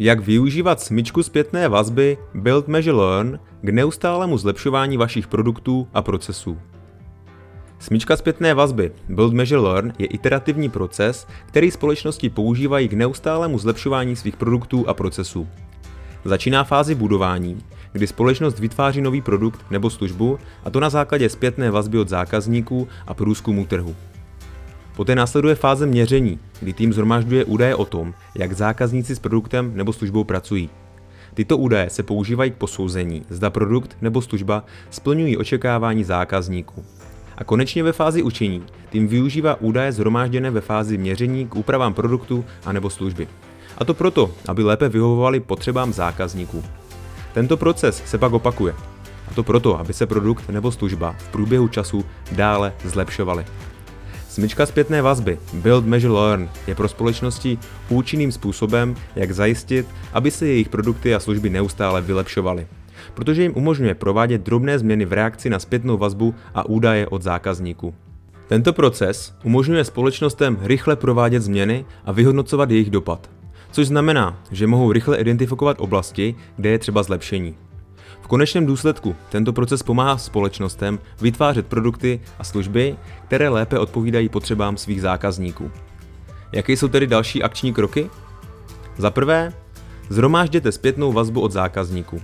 Jak využívat smyčku zpětné vazby Build-Measure-Learn k neustálému zlepšování vašich produktů a procesů. Smyčka zpětné vazby Build-Measure-Learn je iterativní proces, který společnosti používají k neustálému zlepšování svých produktů a procesů. Začíná fázi budování, kdy společnost vytváří nový produkt nebo službu, a to na základě zpětné vazby od zákazníků a průzkumu trhu. Poté následuje fáze měření, kdy tým shromažďuje údaje o tom, jak zákazníci s produktem nebo službou pracují. Tyto údaje se používají k posouzení, zda produkt nebo služba splňují očekávání zákazníků. A konečně ve fázi učení tým využívá údaje shromážděné ve fázi měření k úpravám produktu a nebo služby. A to proto, aby lépe vyhovovali potřebám zákazníků. Tento proces se pak opakuje. A to proto, aby se produkt nebo služba v průběhu času dále zlepšovaly. Smyčka zpětné vazby Build-Measure-Learn je pro společnosti účinným způsobem, jak zajistit, aby se jejich produkty a služby neustále vylepšovaly, protože jim umožňuje provádět drobné změny v reakci na zpětnou vazbu a údaje od zákazníků. Tento proces umožňuje společnostem rychle provádět změny a vyhodnocovat jejich dopad, což znamená, že mohou rychle identifikovat oblasti, kde je třeba zlepšení. V konečném důsledku tento proces pomáhá společnostem vytvářet produkty a služby, které lépe odpovídají potřebám svých zákazníků. Jaké jsou tedy další akční kroky? Za prvé, shromážděte zpětnou vazbu od zákazníků.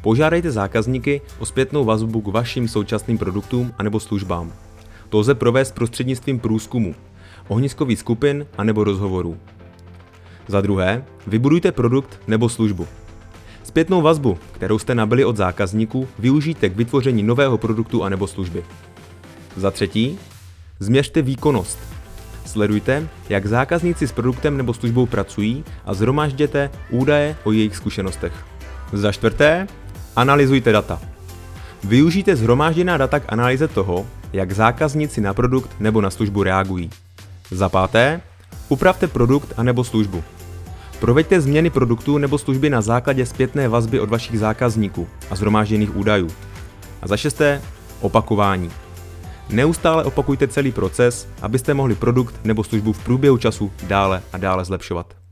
Požádejte zákazníky o zpětnou vazbu k vašim současným produktům anebo službám. To lze provést prostřednictvím průzkumu, ohniskových skupin anebo rozhovorů. Za druhé, vybudujte produkt nebo službu. Zpětnou vazbu, kterou jste nabyli od zákazníků, využijte k vytvoření nového produktu anebo služby. Za třetí, změřte výkonnost. Sledujte, jak zákazníci s produktem nebo službou pracují, a shromažděte údaje o jejich zkušenostech. Za čtvrté, analyzujte data. Využijte shromážděná data k analýze toho, jak zákazníci na produkt nebo na službu reagují. Za páté, upravte produkt anebo službu. Proveďte změny produktů nebo služby na základě zpětné vazby od vašich zákazníků a shromážděných údajů. A za šesté, opakování. Neustále opakujte celý proces, abyste mohli produkt nebo službu v průběhu času dále a dále zlepšovat.